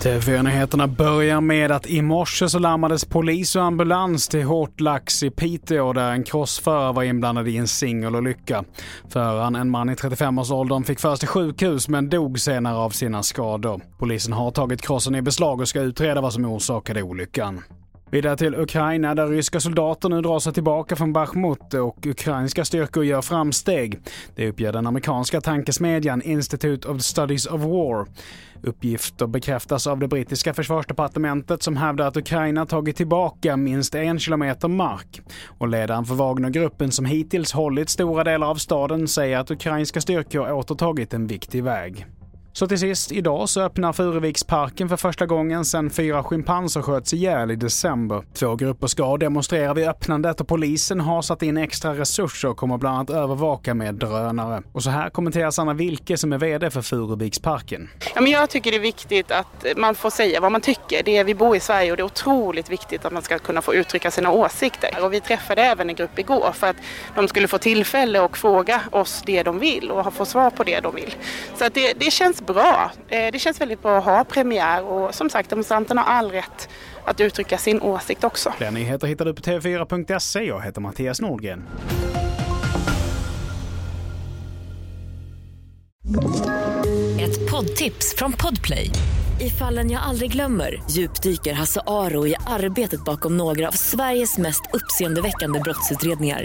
TV4-nyheterna börjar med att i morse så larmades polis och ambulans till Hortlax i Piteå där en krossförare var inblandad i en singelolycka. Föraren, en man i 35-årsåldern, fick först till sjukhus men dog senare av sina skador. Polisen har tagit krossen i beslag och ska utreda vad som orsakade olyckan. Vidare till Ukraina där ryska soldater nu drar sig tillbaka från Bachmut och ukrainska styrkor gör framsteg. Det uppger den amerikanska tankesmedjan Institute of the Studies of War. Uppgifter bekräftas av det brittiska försvarsdepartementet som hävdar att Ukraina tagit tillbaka minst 1 kilometer mark. Och ledaren för Wagnergruppen som hittills hållit stora delar av staden säger att ukrainska styrkor återtagit en viktig väg. Så till sist, idag så öppnar Furuviksparken för första gången sedan 4 schimpanser sköts ihjäl i december. 2 grupper ska demonstrera vid öppnandet och polisen har satt in extra resurser och kommer bland annat övervaka med drönare. Och så här kommenterar Anna Vilke som är vd för Furuviksparken. Ja, men jag tycker det är viktigt att man får säga vad man tycker. Det är, vi bor i Sverige och det är otroligt viktigt att man ska kunna få uttrycka sina åsikter. Och vi träffade även en grupp igår för att de skulle få tillfälle och fråga oss det de vill och få svar på det de vill. Så att det känns bra. Det känns väldigt bra att ha premiär och som sagt, demonstranterna har all rätt att uttrycka sin åsikt också. Den nyheter hittar du på tv4.se. Jag heter Mattias Nolgren. Ett poddtips från Podplay. I Fallen jag aldrig glömmer djupdyker Hasse Aro i arbetet bakom några av Sveriges mest uppseendeväckande brottsutredningar.